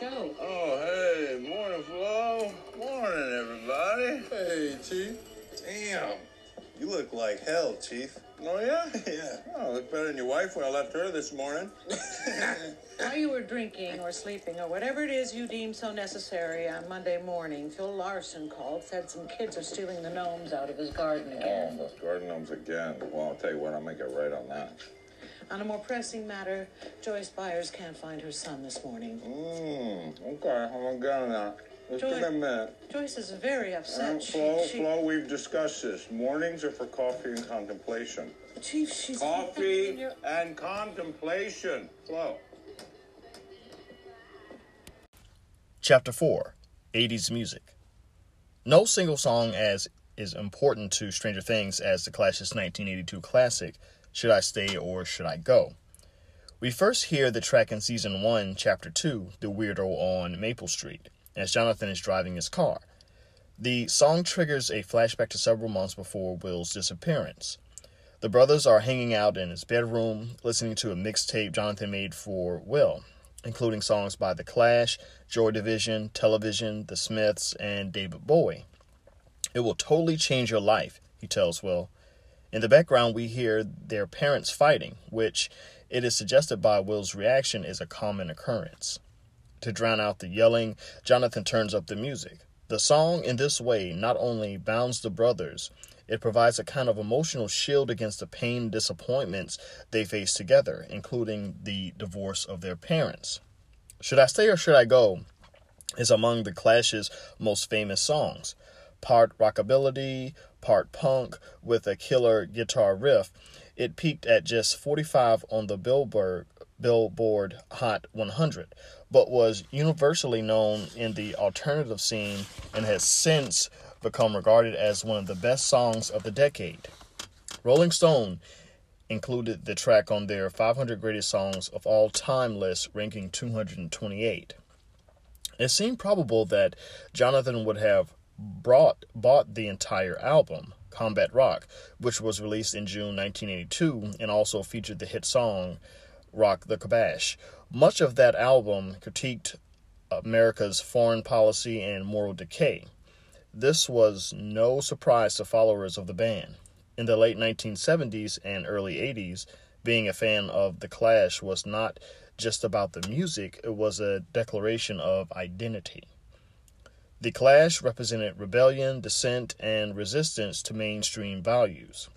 show. Oh, hey, morning, Flo. Morning, everybody. Hey, Chief. Damn, you look like hell, Chief. Oh, yeah? Yeah. Oh, I look better than your wife when I left her this morning. While you were drinking or sleeping or whatever it is you deem so necessary on Monday morning, Phil Larson called, said some kids are stealing the gnomes out of his garden again. Oh, those garden gnomes again. Well, I'll tell you what, I'll make it right on that. On a more pressing matter, Joyce Byers can't find her son this morning. Okay, I'm going to go now. Let's give it a minute. Joyce is very upset. Flo, we've discussed this. Mornings are for coffee and contemplation. Chief, she's... Coffee and contemplation. Flo. Chapter 4, 80s Music. No single song as is important to Stranger Things as The Clash's 1982 classic, Should I Stay or Should I Go? We first hear the track in Season 1, Chapter 2, The Weirdo on Maple Street, as Jonathan is driving his car. The song triggers a flashback to several months before Will's disappearance. The brothers are hanging out in his bedroom, listening to a mixtape Jonathan made for Will, including songs by The Clash, Joy Division, Television, The Smiths, and David Bowie. "It will totally change your life," he tells Will. In the background, we hear their parents fighting, which, it is suggested by Will's reaction, is a common occurrence. To drown out the yelling, Jonathan turns up the music. The song, in this way, not only bounds the brothers, it provides a kind of emotional shield against the pain and disappointments they face together, including the divorce of their parents. Should I Stay or Should I Go is among The Clash's most famous songs. Part rockabilly, part punk, with a killer guitar riff, it peaked at just 45 on the Billboard Hot 100, but was universally known in the alternative scene and has since become regarded as one of the best songs of the decade. Rolling Stone included the track on their 500 Greatest Songs of All Time list, ranking 228. It seemed probable that Jonathan would have bought the entire album, Combat Rock, which was released in June 1982 and also featured the hit song Rock the Casbah. Much of that album critiqued America's foreign policy and moral decay. This was no surprise to followers of the band. In the late 1970s and early 80s, being a fan of The Clash was not just about the music, it was a declaration of identity. The Clash represented rebellion, dissent, and resistance to mainstream values,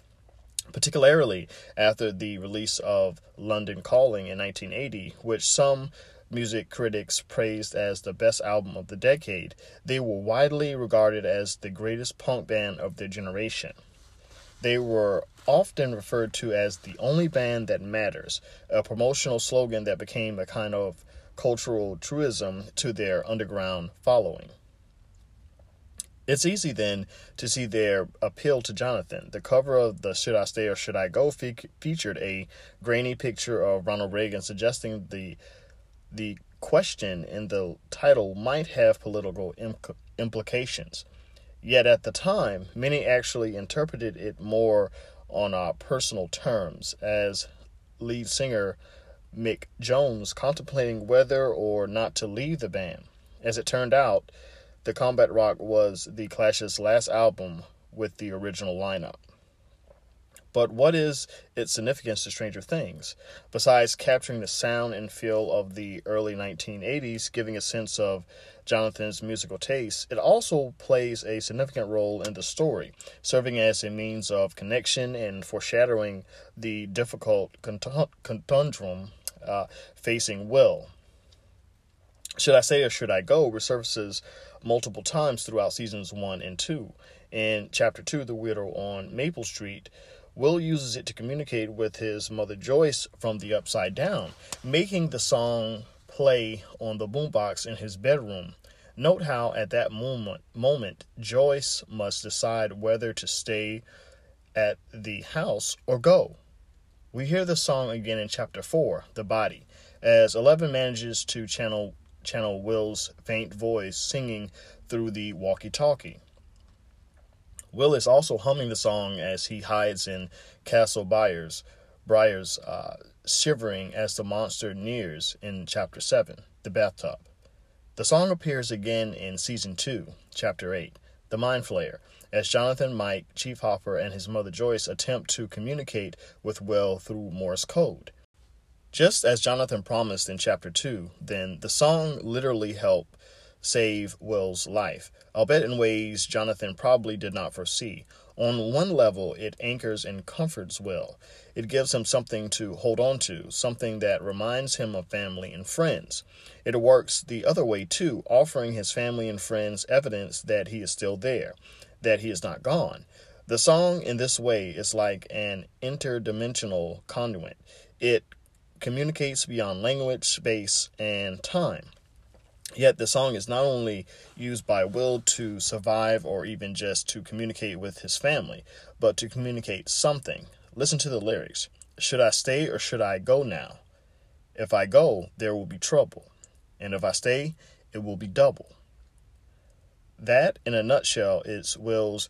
particularly after the release of London Calling in 1980, which some music critics praised as the best album of the decade. They were widely regarded as the greatest punk band of their generation. They were often referred to as the only band that matters, a promotional slogan that became a kind of cultural truism to their underground following. It's easy, then, to see their appeal to Jonathan. The cover of the Should I Stay or Should I Go featured a grainy picture of Ronald Reagan, suggesting the question in the title might have political implications. Yet at the time, many actually interpreted it more on our personal terms, as lead singer Mick Jones contemplating whether or not to leave the band. As it turned out, The Combat Rock was The Clash's last album with the original lineup. But what is its significance to Stranger Things? Besides capturing the sound and feel of the early 1980s, giving a sense of Jonathan's musical taste, it also plays a significant role in the story, serving as a means of connection and foreshadowing the difficult conundrum facing Will. Should I Stay or Should I Go resurfaces multiple times throughout Seasons 1 and 2. In Chapter 2, The Weirdo on Maple Street, Will uses it to communicate with his mother Joyce from the Upside Down, making the song play on the boombox in his bedroom. Note how at that moment, Joyce must decide whether to stay at the house or go. We hear the song again in Chapter 4, The Body, as Eleven manages to channel Will's faint voice singing through the walkie-talkie. Will is also humming the song as he hides in Castle Briars, shivering as the monster nears in Chapter 7, The Bathtub. The song appears again in Season 2, Chapter 8, The Mind Flayer, as Jonathan, Mike, Chief Hopper, and his mother Joyce attempt to communicate with Will through Morse code. Just as Jonathan promised in Chapter 2, then, the song literally helped save Will's life, albeit in ways Jonathan probably did not foresee. On one level, it anchors and comforts Will. It gives him something to hold on to, something that reminds him of family and friends. It works the other way, too, offering his family and friends evidence that he is still there, that he is not gone. The song, in this way, is like an interdimensional conduit. It communicates beyond language, space, and time. Yet the song is not only used by Will to survive or even just to communicate with his family, but to communicate something. Listen to the lyrics. Should I stay or should I go now? If I go, there will be trouble. And if I stay, it will be double. That, in a nutshell, is Will's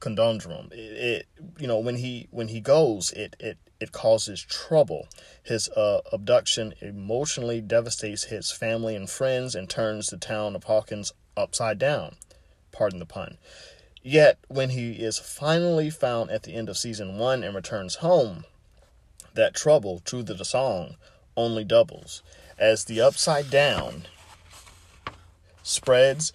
conundrum. When he goes, it causes trouble. His abduction emotionally devastates his family and friends and turns the town of Hawkins upside down. Pardon the pun. Yet, when he is finally found at the end of Season 1 and returns home, that trouble, true to the song, only doubles. As the upside down spreads,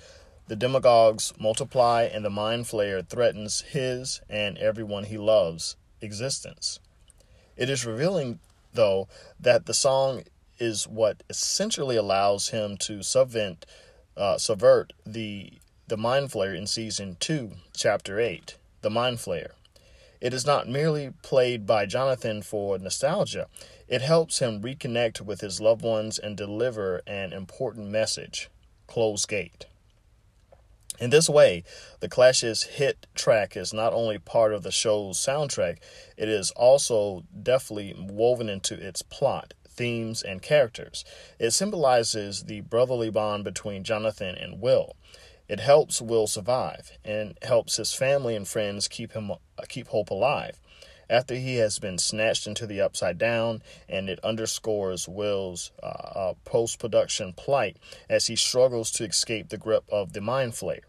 the demagogues multiply and the Mind Flayer threatens his and everyone he loves existence. It is revealing, though, that the song is what essentially allows him to subvert the Mind Flayer in Season 2, Chapter 8, The Mind Flayer. It is not merely played by Jonathan for nostalgia. It helps him reconnect with his loved ones and deliver an important message. Close gate. In this way, The Clash's hit track is not only part of the show's soundtrack, it is also deftly woven into its plot, themes, and characters. It symbolizes the brotherly bond between Jonathan and Will. It helps Will survive and helps his family and friends keep hope alive after he has been snatched into the upside down, and it underscores Will's post-production plight as he struggles to escape the grip of the Mind Flayer.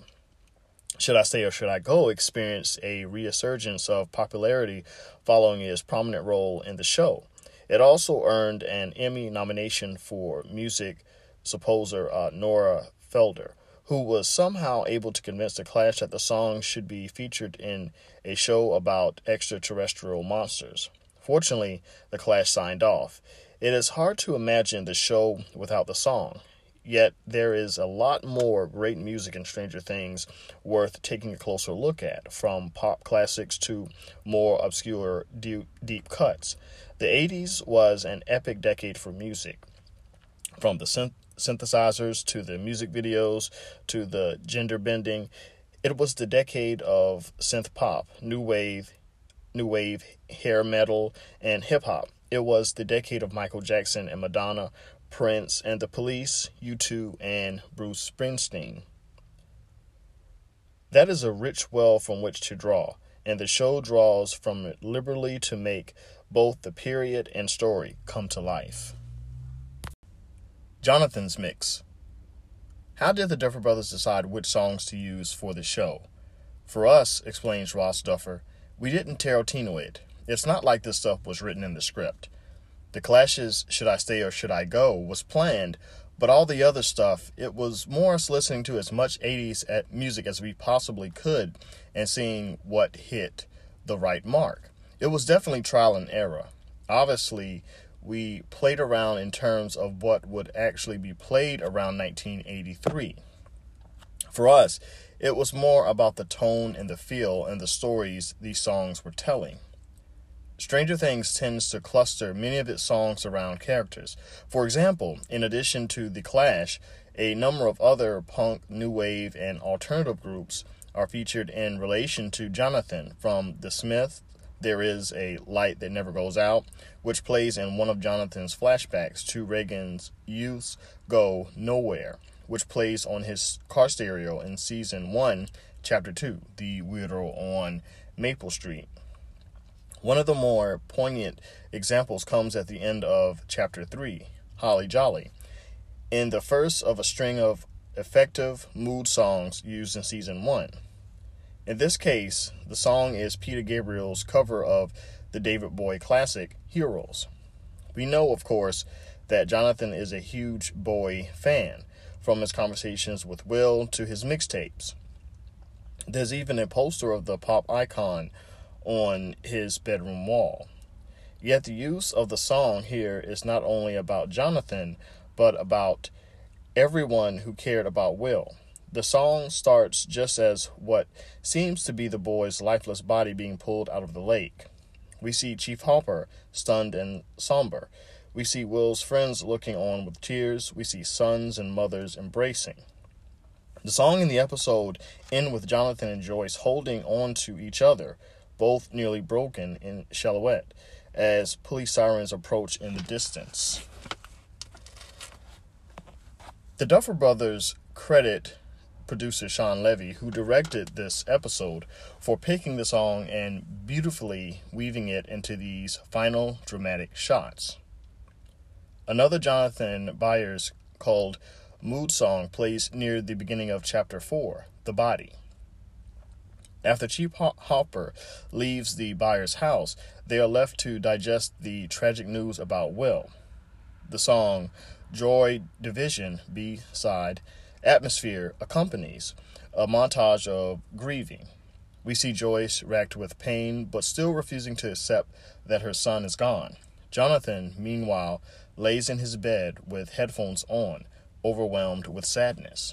Should I Stay or Should I Go experienced a resurgence of popularity following his prominent role in the show. It also earned an Emmy nomination for music composer Nora Felder, who was somehow able to convince The Clash that the song should be featured in a show about extraterrestrial monsters. Fortunately, The Clash signed off. It is hard to imagine the show without the song, yet there is a lot more great music in Stranger Things worth taking a closer look at, from pop classics to more obscure deep cuts. The 80s was an epic decade for music, from the synthesizers to the music videos to the gender bending. It was the decade of synth pop, new wave, hair metal, and hip hop. It was the decade of Michael Jackson and Madonna, Prince and the Police, U2, and Bruce Springsteen. That is a rich well from which to draw, and the show draws from it liberally to make both the period and story come to life. Jonathan's mix. How did the Duffer Brothers decide which songs to use for the show? For us, explains Ross Duffer, we didn't Tarantino it. It's not like this stuff was written in the script. The Clash's Should I Stay or Should I Go was planned, but all the other stuff, it was more us listening to as much 80s music as we possibly could and seeing what hit the right mark. It was definitely trial and error. Obviously, we played around in terms of what would actually be played around 1983. For us, it was more about the tone and the feel and the stories these songs were telling. Stranger Things tends to cluster many of its songs around characters. For example, in addition to The Clash, a number of other punk, new wave, and alternative groups are featured in relation to Jonathan, from The Smiths. There Is a Light That Never Goes Out, which plays in one of Jonathan's flashbacks to Reagan's Youths Go Nowhere, which plays on his car stereo in Season 1, Chapter 2, The Weirdo on Maple Street. One of the more poignant examples comes at the end of Chapter 3, Holly Jolly. In the first of a string of effective mood songs used in season one. In this case, the song is Peter Gabriel's cover of the David Bowie classic, Heroes. We know, of course, that Jonathan is a huge Bowie fan, from his conversations with Will to his mixtapes. There's even a poster of the pop icon on his bedroom wall. Yet the use of the song here is not only about Jonathan, but about everyone who cared about Will. The song starts just as what seems to be the boy's lifeless body being pulled out of the lake. We see Chief Hopper, stunned and somber. We see Will's friends looking on with tears. We see sons and mothers embracing. The song and the episode end with Jonathan and Joyce holding on to each other, both nearly broken in silhouette, as police sirens approach in the distance. The Duffer Brothers credit producer Sean Levy, who directed this episode, for picking the song and beautifully weaving it into these final dramatic shots. Another Jonathan Byers called Mood Song plays near the beginning of Chapter 4, The Body. After Chief Hopper leaves the Byers house, they are left to digest the tragic news about Will. The song Joy Division B-side, Atmosphere, accompanies a montage of grieving. We see Joyce racked with pain, but still refusing to accept that her son is gone. Jonathan, meanwhile, lays in his bed with headphones on, overwhelmed with sadness.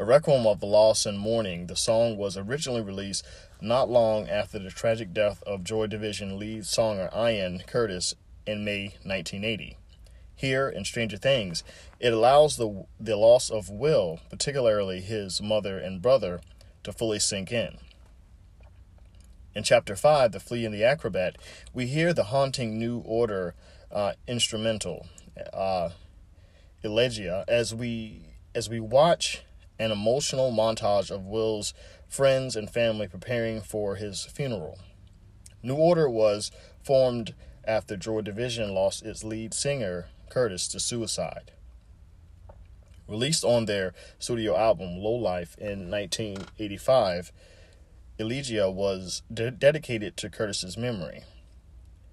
A requiem of the loss and mourning, the song was originally released not long after the tragic death of Joy Division lead singer Ian Curtis in May 1980. Here, in Stranger Things, it allows the loss of Will, particularly his mother and brother, to fully sink in. In Chapter 5, The Flea and the Acrobat, we hear the haunting New Order instrumental, Elegia, as we watch an emotional montage of Will's friends and family preparing for his funeral. New Order was formed after Joy Division lost its lead singer, Curtis, to suicide. Released on their studio album, Lowlife, in 1985, Elegia was dedicated to Curtis's memory.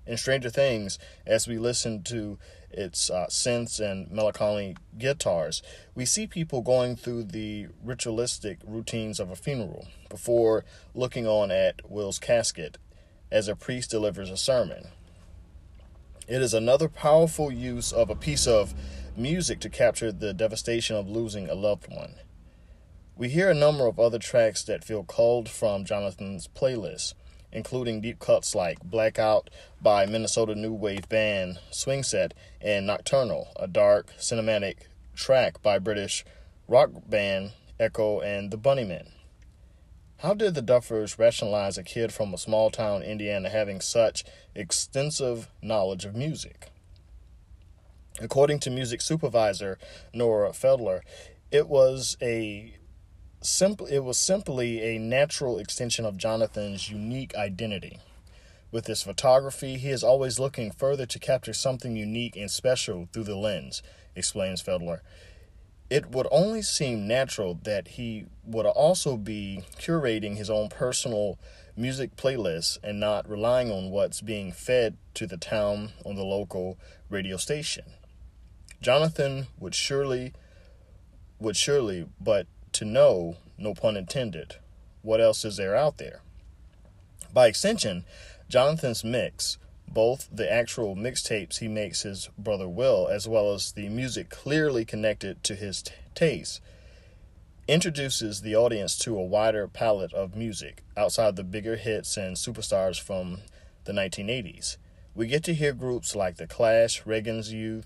In Stranger Things, as we listen to its synths and melancholy guitars, we see people going through the ritualistic routines of a funeral before looking on at Will's casket as a priest delivers a sermon. It is another powerful use of a piece of music to capture the devastation of losing a loved one. We hear a number of other tracks that feel culled from Jonathan's playlist, including deep cuts like Blackout by Minnesota new wave band Swing Set and Nocturnal, a dark cinematic track by British rock band Echo and the Bunnymen. How did the Duffers rationalize a kid from a small town Indiana having such extensive knowledge of music? According to music supervisor Nora Felder, it was simply a natural extension of Jonathan's unique identity. With his photography, he is always looking further to capture something unique and special through the lens, explains Fedler. It would only seem natural that he would also be curating his own personal music playlist and not relying on what's being fed to the town on the local radio station. Jonathan would surely, but to know, no pun intended, what else is there out there? By extension, Jonathan's mix, both the actual mixtapes he makes his brother Will, as well as the music clearly connected to his taste, introduces the audience to a wider palette of music outside the bigger hits and superstars from the 1980s. We get to hear groups like The Clash, Reagan's Youth,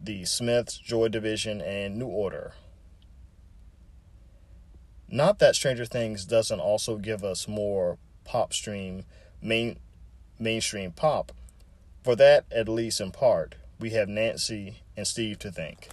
The Smiths, Joy Division, and New Order. Not that Stranger Things doesn't also give us more mainstream pop. For that, at least in part, we have Nancy and Steve to thank.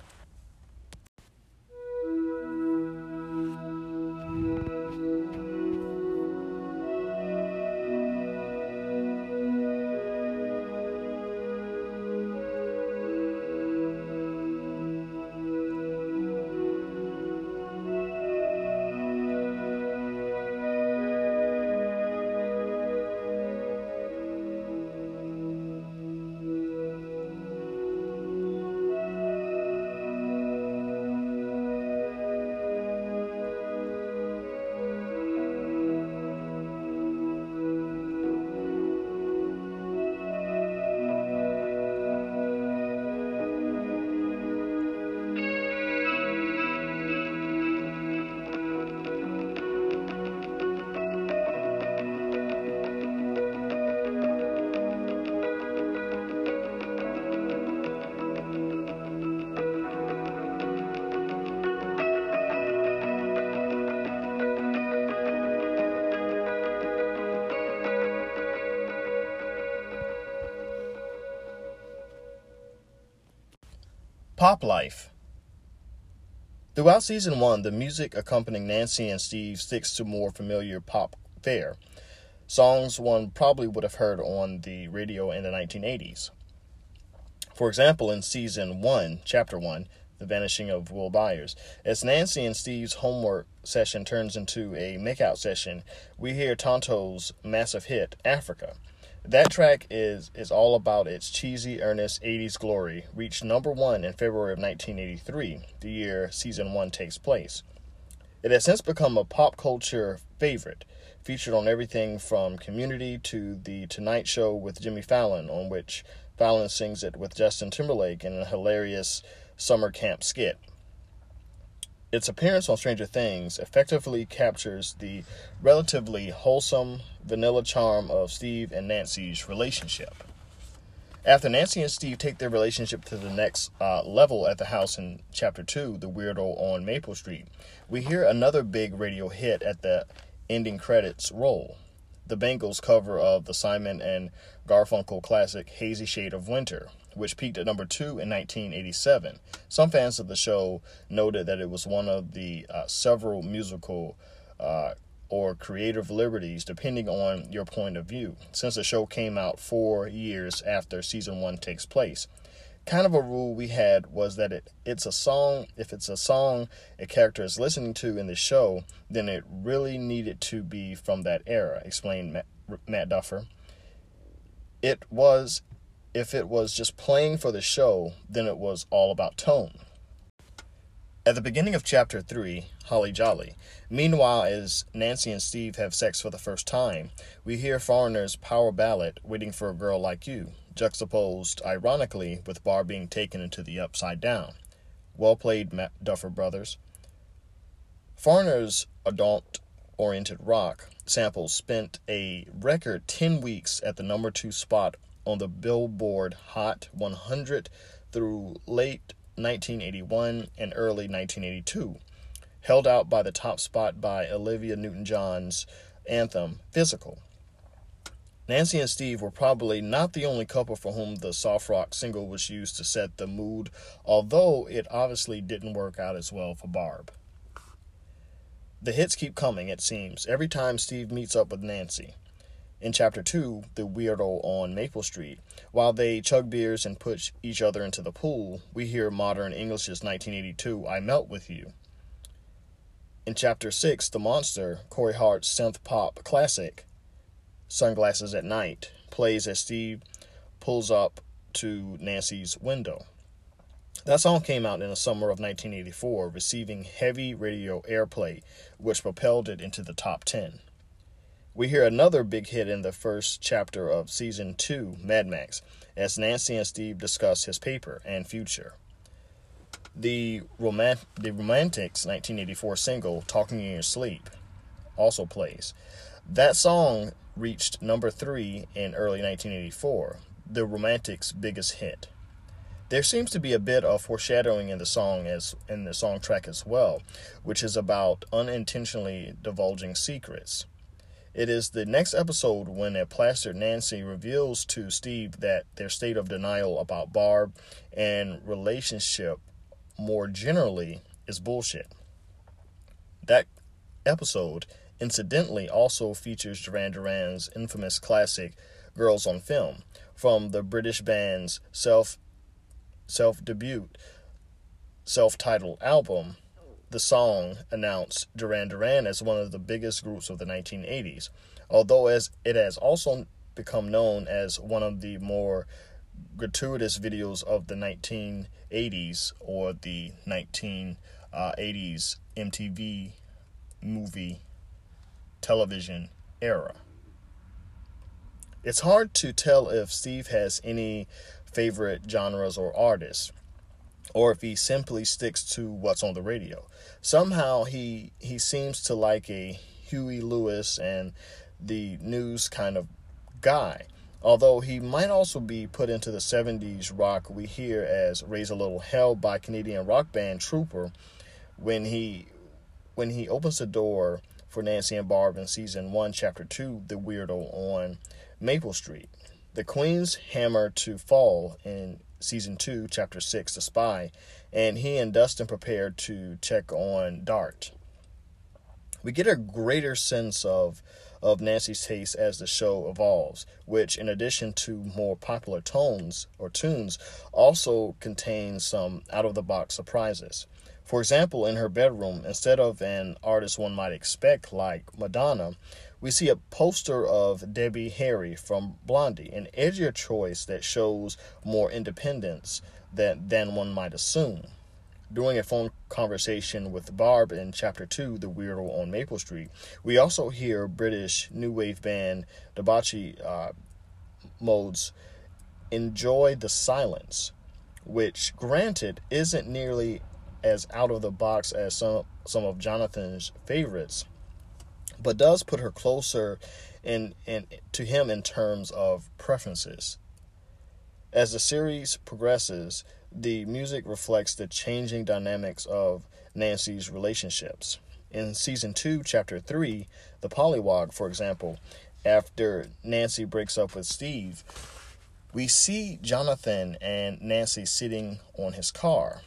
Pop life. Throughout season one, the music accompanying Nancy and Steve sticks to more familiar pop fare. Songs one probably would have heard on the radio in the 1980s. For example, in season one, chapter one, The Vanishing of Will Byers, as Nancy and Steve's homework session turns into a makeout session, we hear Tonto's massive hit, Africa. That track is all about its cheesy, earnest 80s glory, reached number one in February of 1983, the year season one takes place. It has since become a pop culture favorite, featured on everything from Community to The Tonight Show with Jimmy Fallon, on which Fallon sings it with Justin Timberlake in a hilarious summer camp skit. Its appearance on Stranger Things effectively captures the relatively wholesome vanilla charm of Steve and Nancy's relationship. After Nancy and Steve take their relationship to the next level at the house in Chapter 2, The Weirdo on Maple Street, we hear another big radio hit at the ending credits roll, the Bangles cover of the Simon and Garfunkel classic Hazy Shade of Winter, which peaked at number 2 in 1987. Some fans of the show noted that it was one of the several musical or creative liberties, depending on your point of view, since the show came out 4 years after season 1 takes place. Kind of a rule we had was that if it's a song a character is listening to in the show, then it really needed to be from that era, explained Matt Duffer. If it was just playing for the show, then it was all about tone. At the beginning of Chapter 3, Holly Jolly. Meanwhile, as Nancy and Steve have sex for the first time, we hear Foreigner's power ballad, Waiting for a Girl Like You, juxtaposed, ironically, with Barr being taken into the Upside Down. Well played, Matt Duffer Brothers. Foreigner's adult-oriented rock samples spent a record 10 weeks at the number 2 spot on the Billboard Hot 100 through late 1981 and early 1982, held out by the top spot by Olivia Newton-John's anthem, Physical. Nancy and Steve were probably not the only couple for whom the soft rock single was used to set the mood, although it obviously didn't work out as well for Barb. The hits keep coming, it seems, every time Steve meets up with Nancy. In Chapter 2, The Weirdo on Maple Street, while they chug beers and push each other into the pool, we hear Modern English's 1982 I Melt With You. In Chapter 6, The Monster, Corey Hart's synth-pop classic, Sunglasses at Night, plays as Steve pulls up to Nancy's window. That song came out in the summer of 1984, receiving heavy radio airplay, which propelled it into the top 10. We hear another big hit in the first chapter of Season 2, Mad Max, as Nancy and Steve discuss his paper and future. The Romantics' 1984 single, Talking in Your Sleep, also plays. That song reached number 3 in early 1984, the Romantics' biggest hit. There seems to be a bit of foreshadowing in the song track as well, which is about unintentionally divulging secrets. It is the next episode when a plastered Nancy reveals to Steve that their state of denial about Barb and relationship more generally is bullshit. That episode, incidentally, also features Duran Duran's infamous classic Girls on Film from the British band's self-titled album. The song announced Duran Duran as one of the biggest groups of the 1980s, although as it has also become known as one of the more gratuitous videos of the 1980s or the 1980s MTV movie television era. It's hard to tell if Steve has any favorite genres or artists, or if he simply sticks to what's on the radio. Somehow he seems to like a Huey Lewis and the News kind of guy, although he might also be put into the 70s rock we hear as Raise a Little Hell by Canadian rock band Trooper when he opens the door for Nancy and Barb in Season 1, Chapter 2, The Weirdo on Maple Street. the Queen's hammer to fall in season 2, chapter 6, The Spy, and he and Dustin prepared to check on Dart. We get a greater sense of Nancy's taste as the show evolves, which, in addition to more popular tones or tunes, also contains some out-of-the-box surprises. For example, in her bedroom, instead of an artist one might expect like Madonna, we see a poster of Debbie Harry from Blondie, an edgier choice that shows more independence than one might assume. During a phone conversation with Barb in Chapter 2, The Weirdo on Maple Street, we also hear British new wave band Debauchee Mode's Enjoy the Silence, which, granted, isn't nearly as out of the box as some of Jonathan's favorites, but does put her closer in to him in terms of preferences. As the series progresses, the music reflects the changing dynamics of Nancy's relationships. In Season 2, Chapter 3, The Polywog, for example, after Nancy breaks up with Steve, we see Jonathan and Nancy sitting on his car,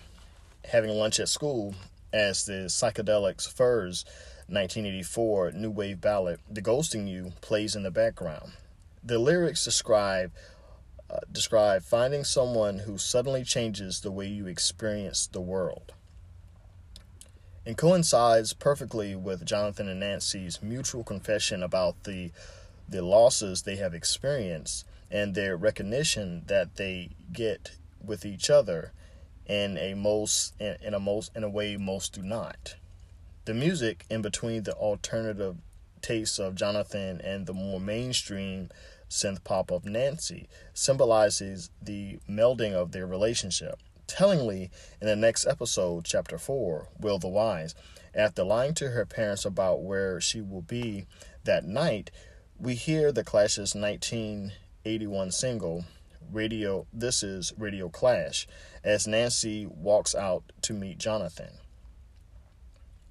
having lunch at school, as the Psychedelics' Furs 1984 new wave ballad, The Ghosting You, plays in the background. The lyrics describe finding someone who suddenly changes the way you experience the world, and coincides perfectly with Jonathan and Nancy's mutual confession about the losses they have experienced and their recognition that they get with each other in a way most do not. The music, in between the alternative tastes of Jonathan and the more mainstream synth pop of Nancy, symbolizes the melding of their relationship. Tellingly, in the next episode, Chapter 4, Will the Wise, after lying to her parents about where she will be that night, we hear The Clash's 1981 single, Radio Clash, as Nancy walks out to meet Jonathan.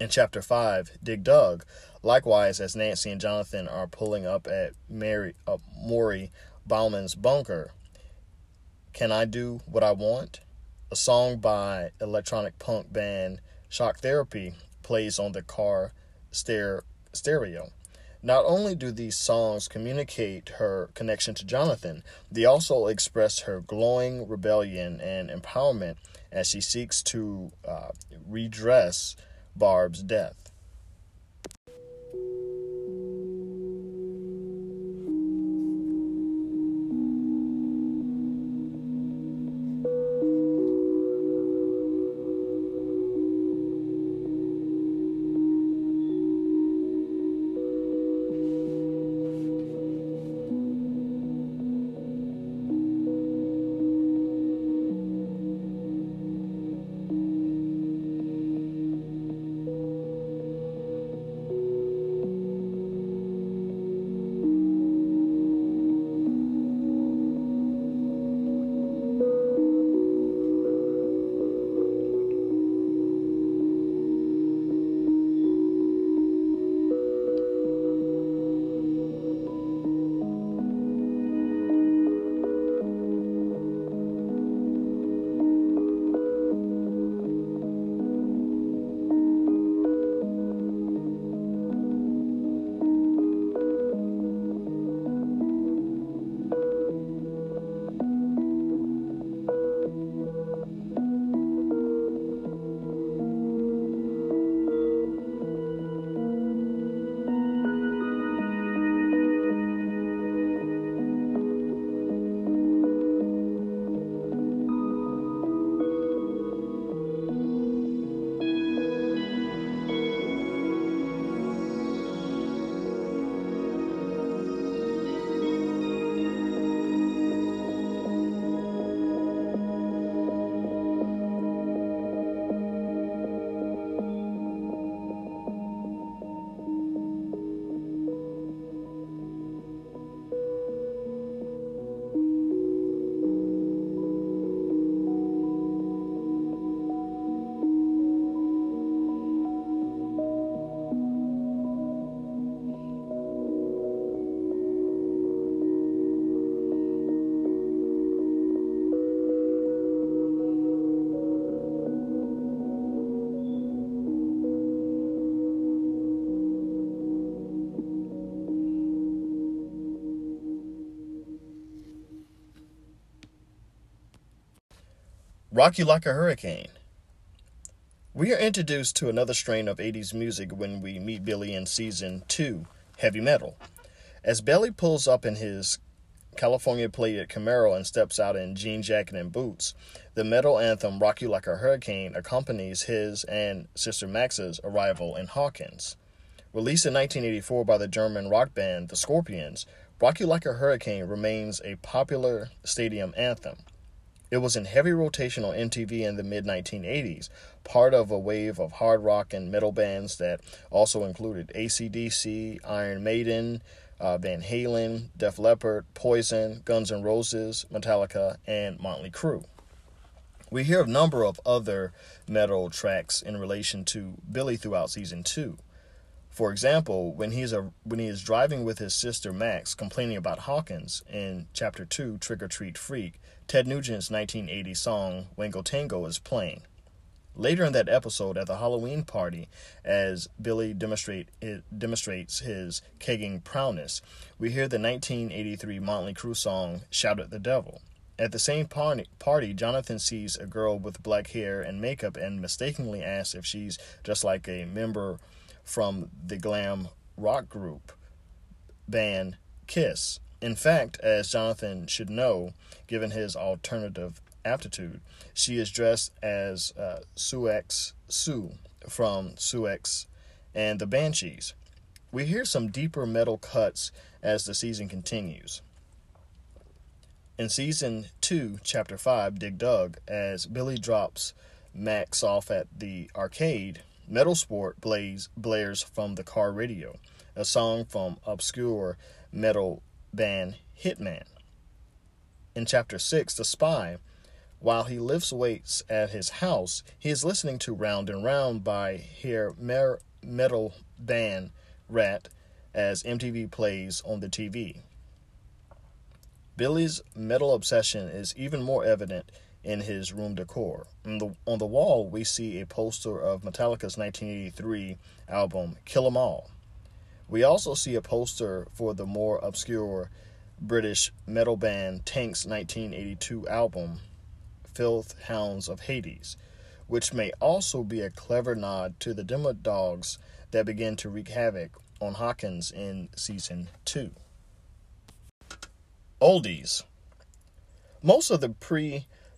In Chapter 5, Dig Dug, likewise, as Nancy and Jonathan are pulling up at Maury Bauman's bunker, Can I Do What I Want? A song by electronic punk band Shock Therapy plays on the car stereo. Not only do these songs communicate her connection to Jonathan, they also express her glowing rebellion and empowerment as she seeks to redress Barb's death. Rock You Like a Hurricane. We are introduced to another strain of 80s music when we meet Billy in Season 2, Heavy Metal. As Billy pulls up in his California-plated Camaro and steps out in jean jacket and boots, the metal anthem Rock You Like a Hurricane accompanies his and Sister Max's arrival in Hawkins. Released in 1984 by the German rock band The Scorpions, Rock You Like a Hurricane remains a popular stadium anthem. It was in heavy rotation on MTV in the mid-1980s, part of a wave of hard rock and metal bands that also included AC/DC, Iron Maiden, Van Halen, Def Leppard, Poison, Guns N' Roses, Metallica, and Motley Crue. We hear a number of other metal tracks in relation to Billy throughout Season 2. For example, when he is driving with his sister Max, complaining about Hawkins in Chapter 2, Trick or Treat Freak, Ted Nugent's 1980 song, Wango Tango, is playing. Later in that episode, at the Halloween party, as Billy demonstrates his kegging prowess, we hear the 1983 Motley Crue song, Shout at the Devil. At the same party, Jonathan sees a girl with black hair and makeup and mistakenly asks if she's just like a member from the glam rock group band Kiss. In fact, as Jonathan should know, given his alternative aptitude, she is dressed as Suex Sue from Suex and the Banshees. We hear some deeper metal cuts as the season continues. In Season 2, Chapter 5, Dig Dug, as Billy drops Max off at the arcade, Metal Sport blares from the car radio, a song from obscure metal band Hitman. In Chapter 6, The Spy, while he lifts weights at his house, he is listening to Round and Round by hair metal band Rat as MTV plays on the TV. Billy's metal obsession is even more evident in his room decor. On the wall, we see a poster of Metallica's 1983 album, Kill 'Em All. We also see a poster for the more obscure British metal band Tank's 1982 album, Filth Hounds of Hades, which may also be a clever nod to the demogods that begin to wreak havoc on Hawkins in Season 2. Oldies. Most of the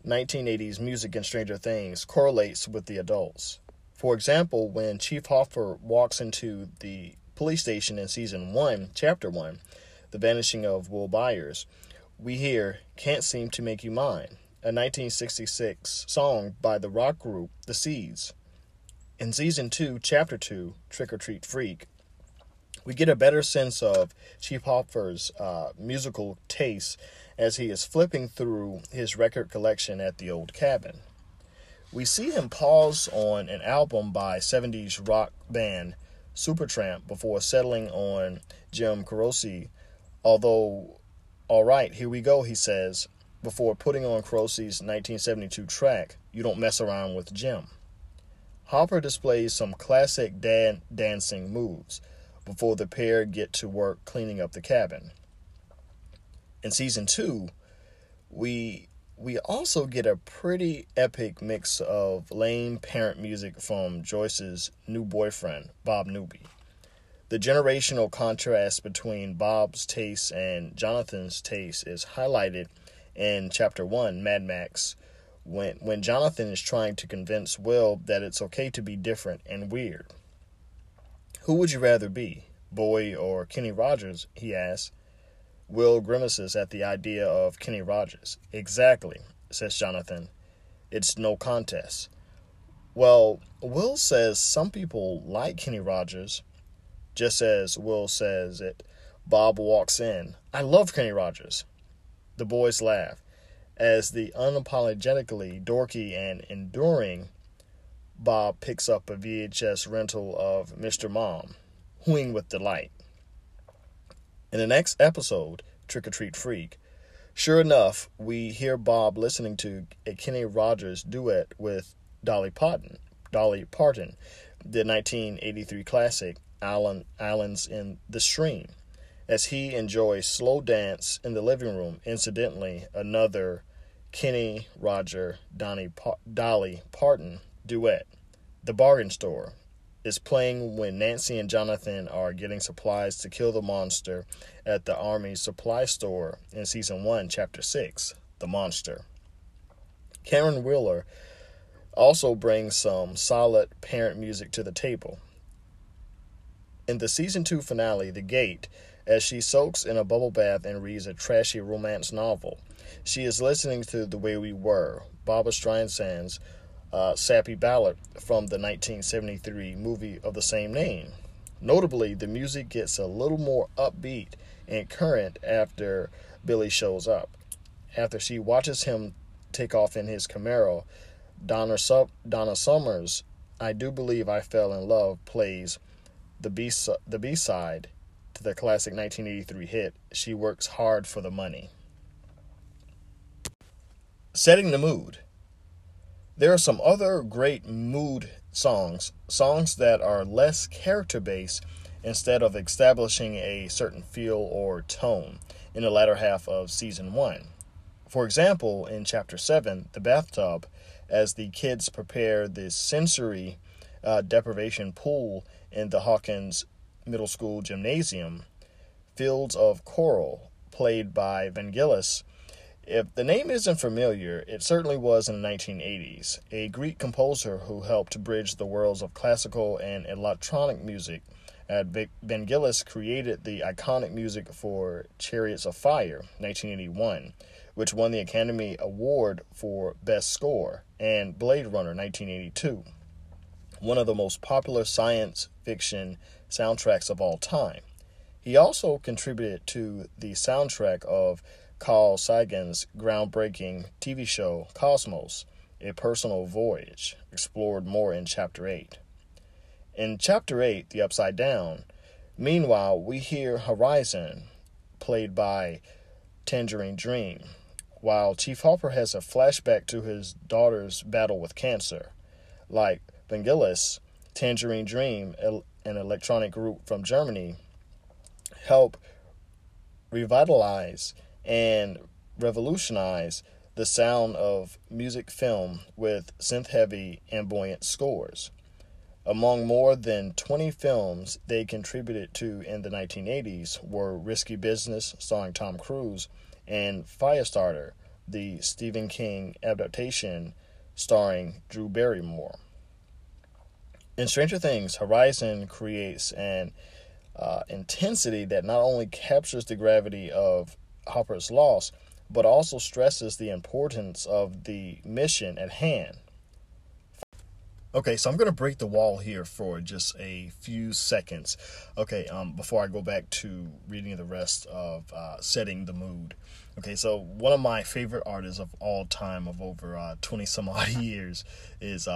1980s music in Stranger Things correlates with the adults. For example, when Chief Hoffer walks into the police station in Season 1, Chapter 1, The Vanishing of Will Byers, we hear Can't Seem to Make You Mine, a 1966 song by the rock group The Seeds. In Season 2, Chapter 2, Trick or Treat Freak, we get a better sense of Chief Hoffer's musical taste as he is flipping through his record collection at the old cabin. We see him pause on an album by 70s rock band Supertramp before settling on Jim Carosi, although, all right, here we go, he says, before putting on Carosi's 1972 track, You Don't Mess Around with Jim. Hoffer displays some classic dancing moves before the pair get to work cleaning up the cabin. In Season 2, we also get a pretty epic mix of lame parent music from Joyce's new boyfriend, Bob Newby. The generational contrast between Bob's taste and Jonathan's taste is highlighted in Chapter 1, Mad Max, when Jonathan is trying to convince Will that it's okay to be different and weird. Who would you rather be, Bowie or Kenny Rogers, he asks. Will grimaces at the idea of Kenny Rogers. Exactly, says Jonathan. It's no contest. Well, Will says some people like Kenny Rogers. Just as Will says it, Bob walks in. I love Kenny Rogers. The boys laugh as the unapologetically dorky and enduring Bob picks up a VHS rental of Mr. Mom, hooing with delight. In the next episode, Trick or Treat Freak, sure enough, we hear Bob listening to a Kenny Rogers duet with Dolly Parton, the 1983 classic Islands in the Stream, as he enjoys slow dance in the living room, incidentally, another Kenny Roger Dolly Parton duet, The Bargain Store, is playing when Nancy and Jonathan are getting supplies to kill the monster at the Army Supply Store in Season 1, Chapter 6, The Monster. Karen Wheeler also brings some solid parent music to the table. In the Season 2 finale, The Gate, as she soaks in a bubble bath and reads a trashy romance novel, she is listening to The Way We Were, Barbra Streisand's sappy ballad from the 1973 movie of the same name. Notably, the music gets a little more upbeat and current after Billy shows up. After she watches him take off in his Camaro, Donna Summer's I Do Believe I Fell in Love plays the B-side to the classic 1983 hit, She Works Hard for the Money. Setting the mood. There are some other great mood songs that are less character-based instead of establishing a certain feel or tone in the latter half of Season 1. For example, in Chapter 7, The Bathtub, as the kids prepare this sensory deprivation pool in the Hawkins Middle School gymnasium, Fields of Coral, played by Vangelis. If the name isn't familiar, it certainly was in the 1980s, a Greek composer who helped bridge the worlds of classical and electronic music. Vangelis created the iconic music for Chariots of Fire, 1981, which won the Academy Award for Best Score, and Blade Runner, 1982, one of the most popular science fiction soundtracks of all time. He also contributed to the soundtrack of Carl Sagan's groundbreaking TV show Cosmos, A Personal Voyage, explored more in Chapter 8. In Chapter 8, The Upside Down, meanwhile, we hear Horizon, played by Tangerine Dream, while Chief Hopper has a flashback to his daughter's battle with cancer. Like Vangelis, Tangerine Dream, an electronic group from Germany, help revitalize and revolutionize the sound of music film with synth-heavy and buoyant scores. Among more than 20 films they contributed to in the 1980s were Risky Business, starring Tom Cruise, and Firestarter, the Stephen King adaptation starring Drew Barrymore. In Stranger Things, Horizon creates an intensity that not only captures the gravity of Hopper's loss, but also stresses the importance of the mission at hand. Okay, so I'm going to break the wall here for just a few seconds. Okay, before I go back to reading the rest of Setting the Mood. Okay, so one of my favorite artists of all time of over 20-some-odd years is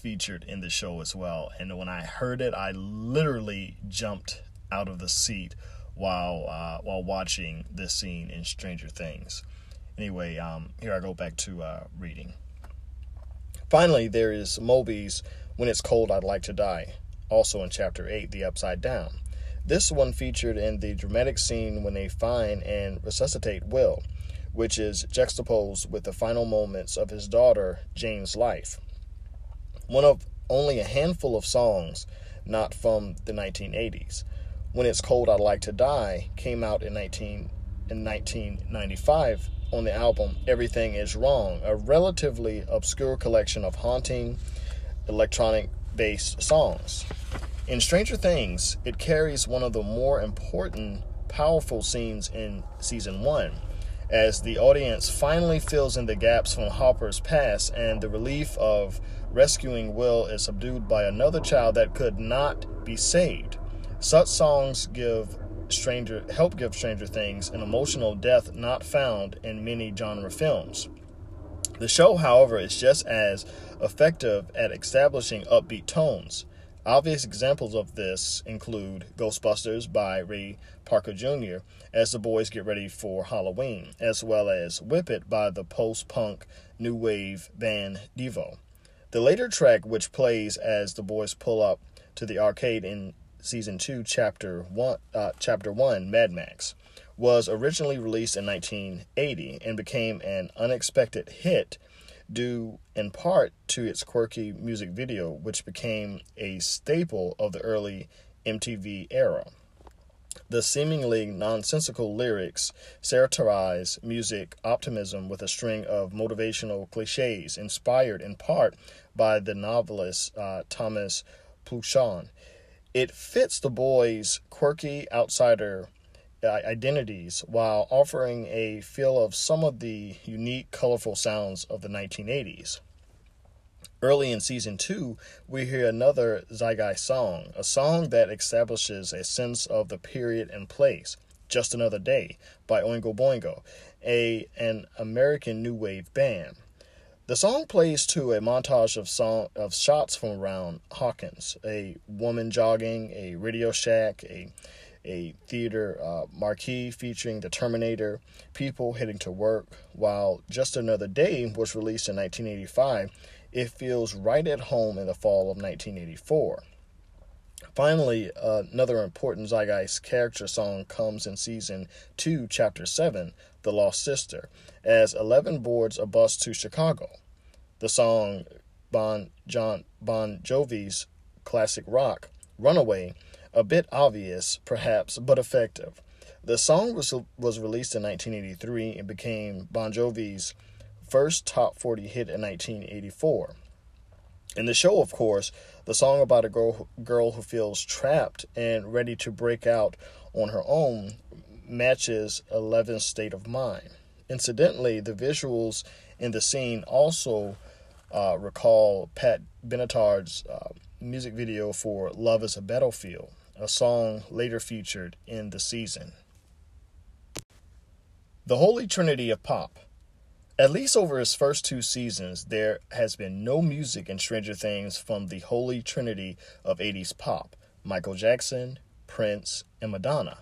featured in the show as well. And when I heard it, I literally jumped out of the seat while watching this scene in Stranger Things. Anyway, here I go back to reading. Finally, there is Moby's When It's Cold, I'd Like to Die, also in Chapter 8, The Upside Down. This one featured in the dramatic scene when they find and resuscitate Will, which is juxtaposed with the final moments of his daughter, Jane's life. One of only a handful of songs not from the 1980s. When It's Cold, I'd Like to Die came out in 1995 on the album Everything Is Wrong, a relatively obscure collection of haunting electronic-based songs. In Stranger Things, it carries one of the more important, powerful scenes in Season 1, as the audience finally fills in the gaps from Hopper's past and the relief of rescuing Will is subdued by another child that could not be saved. Such songs help give Stranger Things an emotional depth not found in many genre films. The show, however, is just as effective at establishing upbeat tones. Obvious examples of this include Ghostbusters by Ray Parker Jr. as the boys get ready for Halloween, as well as Whip It by the post-punk new wave band Devo. The later track, which plays as the boys pull up to the arcade in Season 2, Chapter 1, Mad Max, was originally released in 1980 and became an unexpected hit due in part to its quirky music video, which became a staple of the early MTV era. The seemingly nonsensical lyrics satirize music optimism with a string of motivational cliches inspired in part by the novelist Thomas Pynchon. It fits the boys' quirky outsider identities while offering a feel of some of the unique, colorful sounds of the 1980s. Early in season 2, we hear another zeitgeist song, a song that establishes a sense of the period and place, Just Another Day by Oingo Boingo, an American new wave band. The song plays to a montage of shots from around Hawkins, a woman jogging, a Radio Shack, a theater marquee featuring the Terminator, people heading to work. While Just Another Day was released in 1985, it feels right at home in the fall of 1984. Finally, another important zeitgeist character song comes in Season 2, Chapter 7, The Lost Sister, as Eleven boards a bus to Chicago. The song Bon Jovi's classic rock, Runaway, a bit obvious, perhaps, but effective. The song was released in 1983 and became Bon Jovi's first top 40 hit in 1984. In the show, of course, the song about a girl who feels trapped and ready to break out on her own matches Eleven's state of mind. Incidentally, the visuals in the scene also recall Pat Benatar's music video for Love is a Battlefield, a song later featured in the season. The Holy Trinity of Pop. At least over its first two seasons, there has been no music in Stranger Things from the Holy Trinity of 80s pop, Michael Jackson, Prince, and Madonna.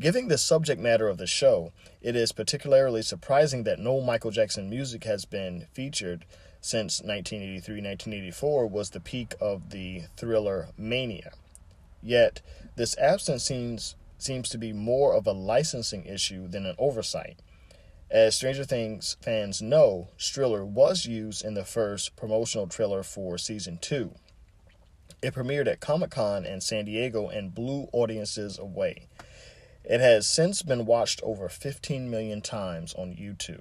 Given the subject matter of the show, it is particularly surprising that no Michael Jackson music has been featured since 1983-1984 was the peak of the Thriller mania. Yet, this absence seems to be more of a licensing issue than an oversight. As Stranger Things fans know, Thriller was used in the first promotional trailer for Season 2. It premiered at Comic-Con in San Diego and blew audiences away. It has since been watched over 15 million times on YouTube.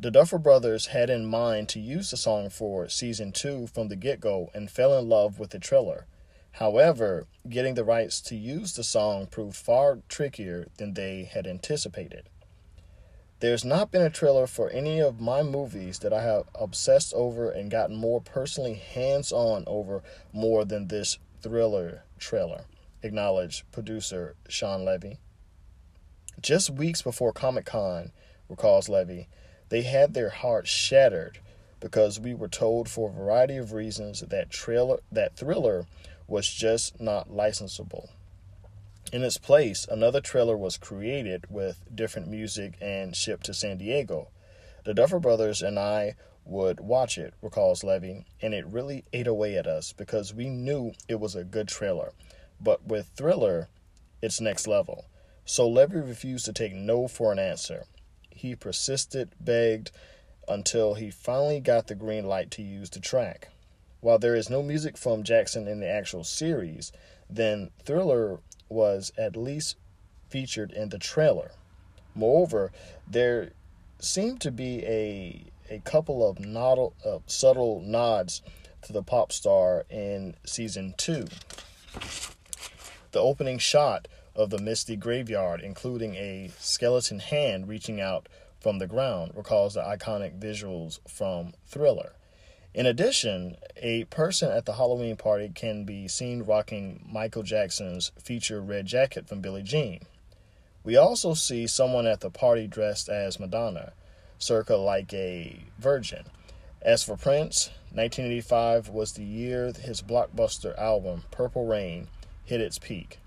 The Duffer Brothers had in mind to use the song for Season 2 from the get-go and fell in love with the trailer. However, getting the rights to use the song proved far trickier than they had anticipated. There's not been a trailer for any of my movies that I have obsessed over and gotten more personally hands-on over more than this Thriller trailer, acknowledged producer Sean Levy. Just weeks before Comic-Con, recalls Levy, they had their hearts shattered because we were told for a variety of reasons that Thriller was just not licensable. In its place, another trailer was created with different music and shipped to San Diego. The Duffer Brothers and I would watch it, recalls Levy, and it really ate away at us because we knew it was a good trailer. But with Thriller, it's next level. So Levy refused to take no for an answer. He persisted, begged, until he finally got the green light to use the track. While there is no music from Jackson in the actual series, then Thriller was at least featured in the trailer. Moreover, there seemed to be a couple of subtle nods to the pop star in Season 2. The opening shot of the misty graveyard, including a skeleton hand reaching out from the ground, recalls the iconic visuals from Thriller. In addition, a person at the Halloween party can be seen rocking Michael Jackson's feature Red Jacket from Billie Jean. We also see someone at the party dressed as Madonna, circa like a virgin. As for Prince, 1985 was the year his blockbuster album, Purple Rain, hit its peak.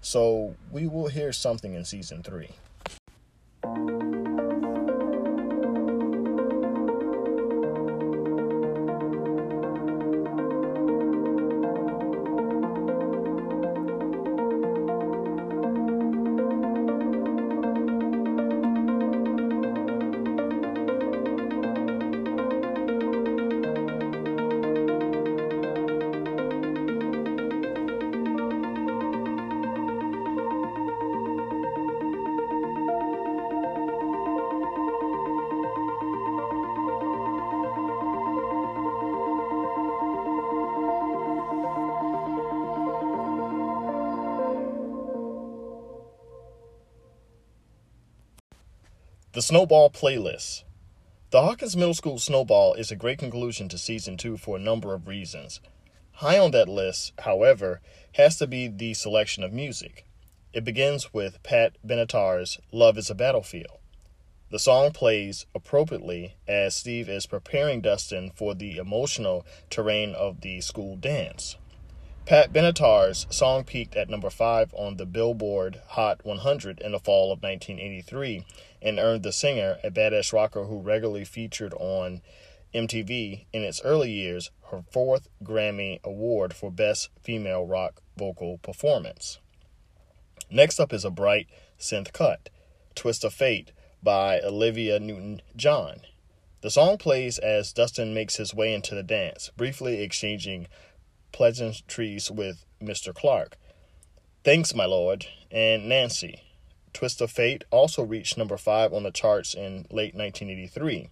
So we will hear something in Season 3. The Snowball Playlist. The Hawkins Middle School Snowball is a great conclusion to Season 2 for a number of reasons. High on that list, however, has to be the selection of music. It begins with Pat Benatar's Love is a Battlefield. The song plays appropriately as Steve is preparing Dustin for the emotional terrain of the school dance. Pat Benatar's song peaked at number 5 on the Billboard Hot 100 in the fall of 1983 and earned the singer, a badass rocker who regularly featured on MTV in its early years, her 4th Grammy Award for Best Female Rock Vocal Performance. Next up is a bright synth cut, Twist of Fate by Olivia Newton-John. The song plays as Dustin makes his way into the dance, briefly exchanging pleasantries with Mr. Clark. Thanks, My Lord, and Nancy. Twist of Fate also reached number 5 on the charts in late 1983,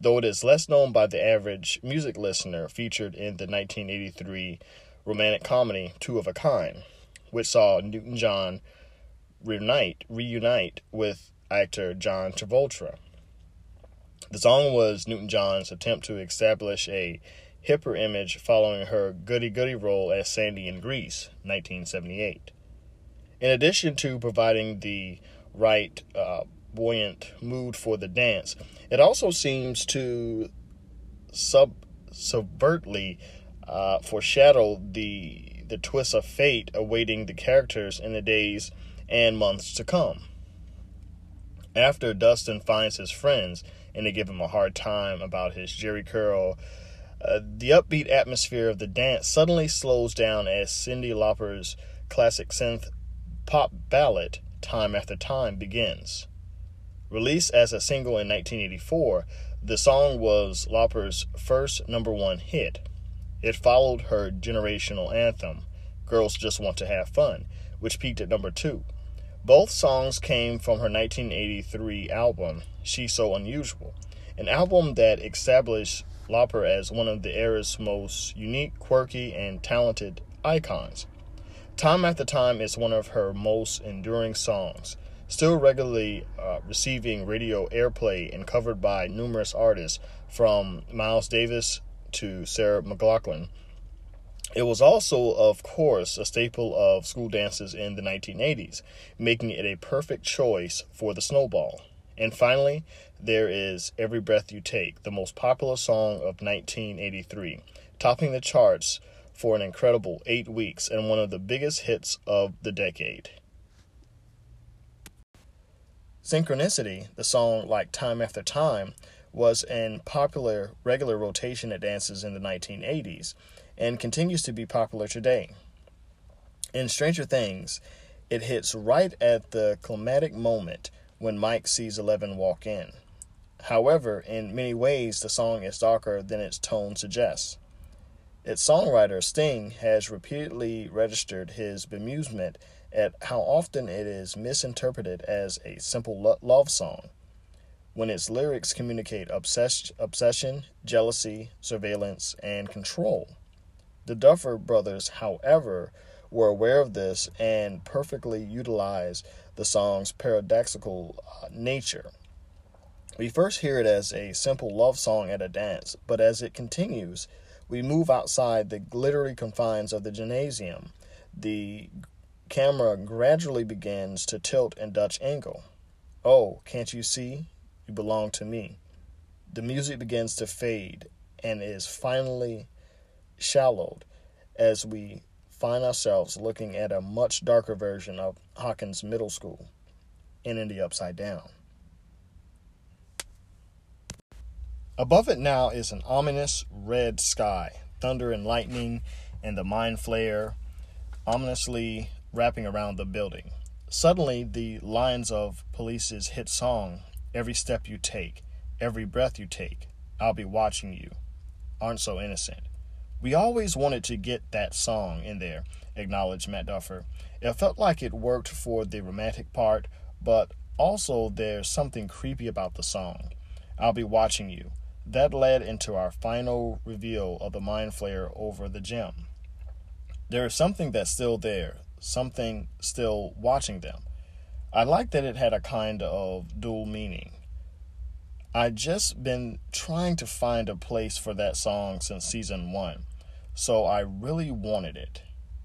though it is less known by the average music listener, featured in the 1983 romantic comedy Two of a Kind, which saw Newton-John reunite with actor John Travolta. The song was Newton-John's attempt to establish a hipper image following her goody-goody role as Sandy in Grease, 1978. In addition to providing the right buoyant mood for the dance, it also seems to subvertly foreshadow the twist of fate awaiting the characters in the days and months to come. After Dustin finds his friends and they give him a hard time about his jerry curl, the upbeat atmosphere of the dance suddenly slows down as Cyndi Lauper's classic synth pop ballad, Time After Time, begins. Released as a single in 1984, the song was Lauper's first number 1 hit. It followed her generational anthem, Girls Just Want to Have Fun, which peaked at number 2. Both songs came from her 1983 album, She's So Unusual, an album that established Lauper as one of the era's most unique, quirky, and talented icons. Time After Time is one of her most enduring songs, still regularly receiving radio airplay and covered by numerous artists, from Miles Davis to Sarah McLachlan. It was also, of course, a staple of school dances in the 1980s, making it a perfect choice for the Snowball. And finally, there is Every Breath You Take, the most popular song of 1983, topping the charts for an incredible 8 weeks and one of the biggest hits of the decade. Synchronicity, the song like Time After Time, was in popular regular rotation at dances in the 1980s and continues to be popular today. In Stranger Things, it hits right at the climactic moment when Mike sees Eleven walk in. However, in many ways, the song is darker than its tone suggests. Its songwriter, Sting, has repeatedly registered his bemusement at how often it is misinterpreted as a simple love song, when its lyrics communicate obsession, jealousy, surveillance, and control. The Duffer Brothers, however, were aware of this and perfectly utilized the song's paradoxical nature. We first hear it as a simple love song at a dance, but as it continues, we move outside the glittery confines of the gymnasium. The camera gradually begins to tilt and Dutch angle. Oh, can't you see? You belong to me. The music begins to fade and is finally shallowed as we find ourselves looking at a much darker version of Hawkins Middle School and in the Upside Down. Above it now is an ominous red sky, thunder and lightning, and the Mind Flayer ominously wrapping around the building. Suddenly, the lines of Police's hit song, Every Step You Take, Every Breath You Take, I'll Be Watching You, aren't so innocent. We always wanted to get that song in there, acknowledged Matt Duffer. It felt like it worked for the romantic part, but also there's something creepy about the song, I'll Be Watching You. That led into our final reveal of the Mind Flayer over the gym. There is something that's still there, something still watching them. I like that it had a kind of dual meaning. I've just been trying to find a place for that song since season one, so I really wanted it.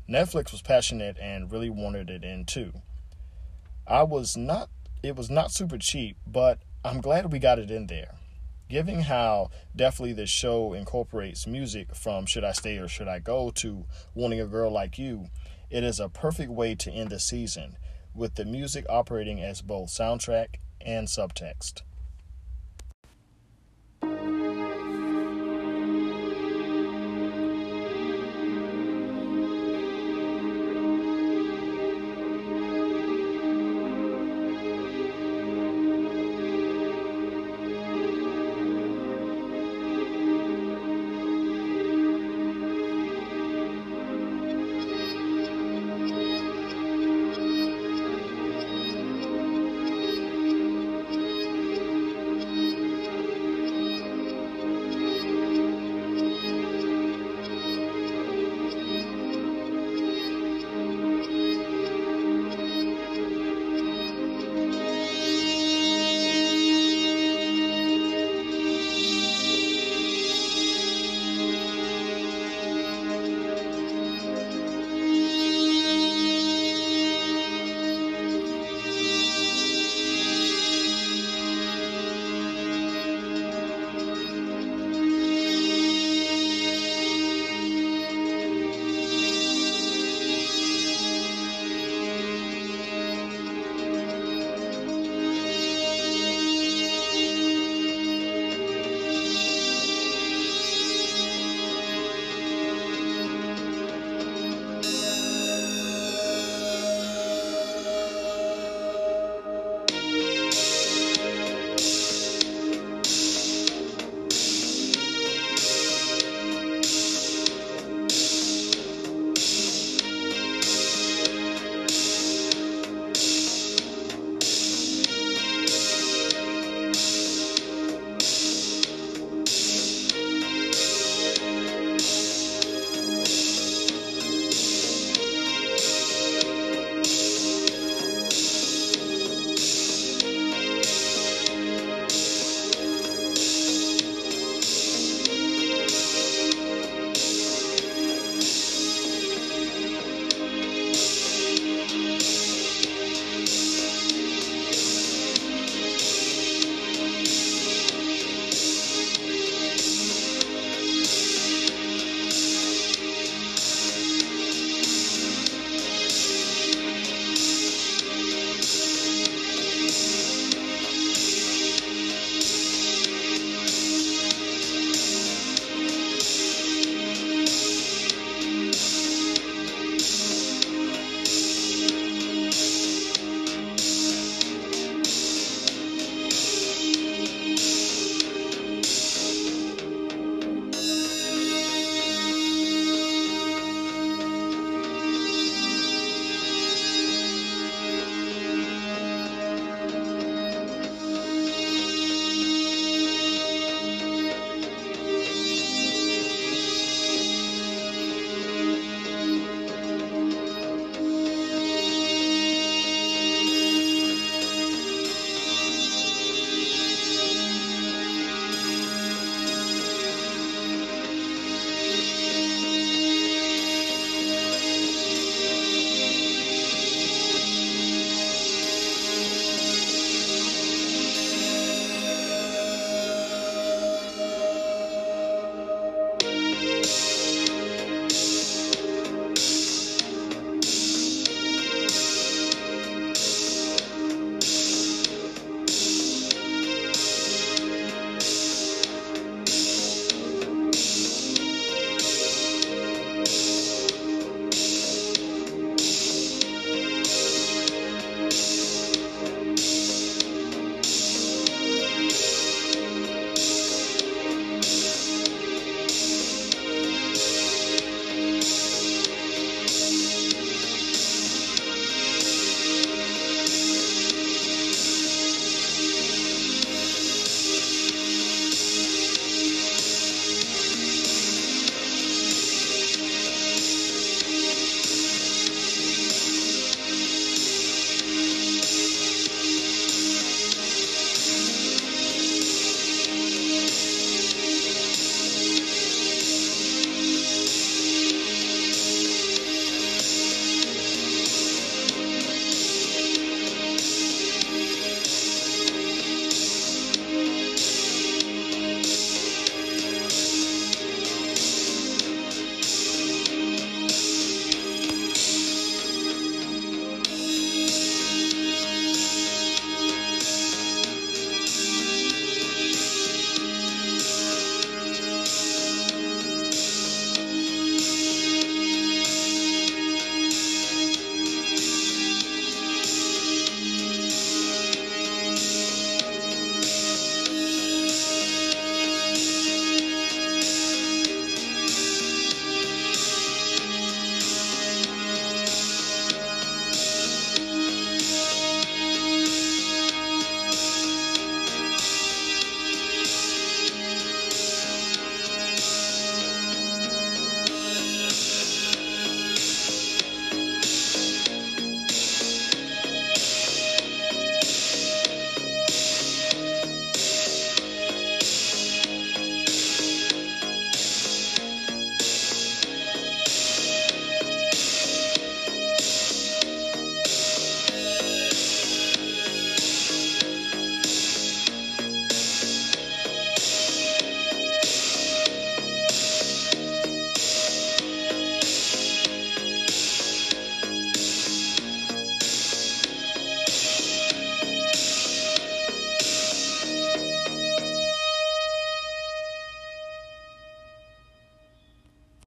Netflix was passionate and really wanted it in too. It was not super cheap, but I'm glad we got it in there. Given how deftly this show incorporates music from Should I Stay or Should I Go to Wanting a Girl Like You, it is a perfect way to end the season, with the music operating as both soundtrack and subtext.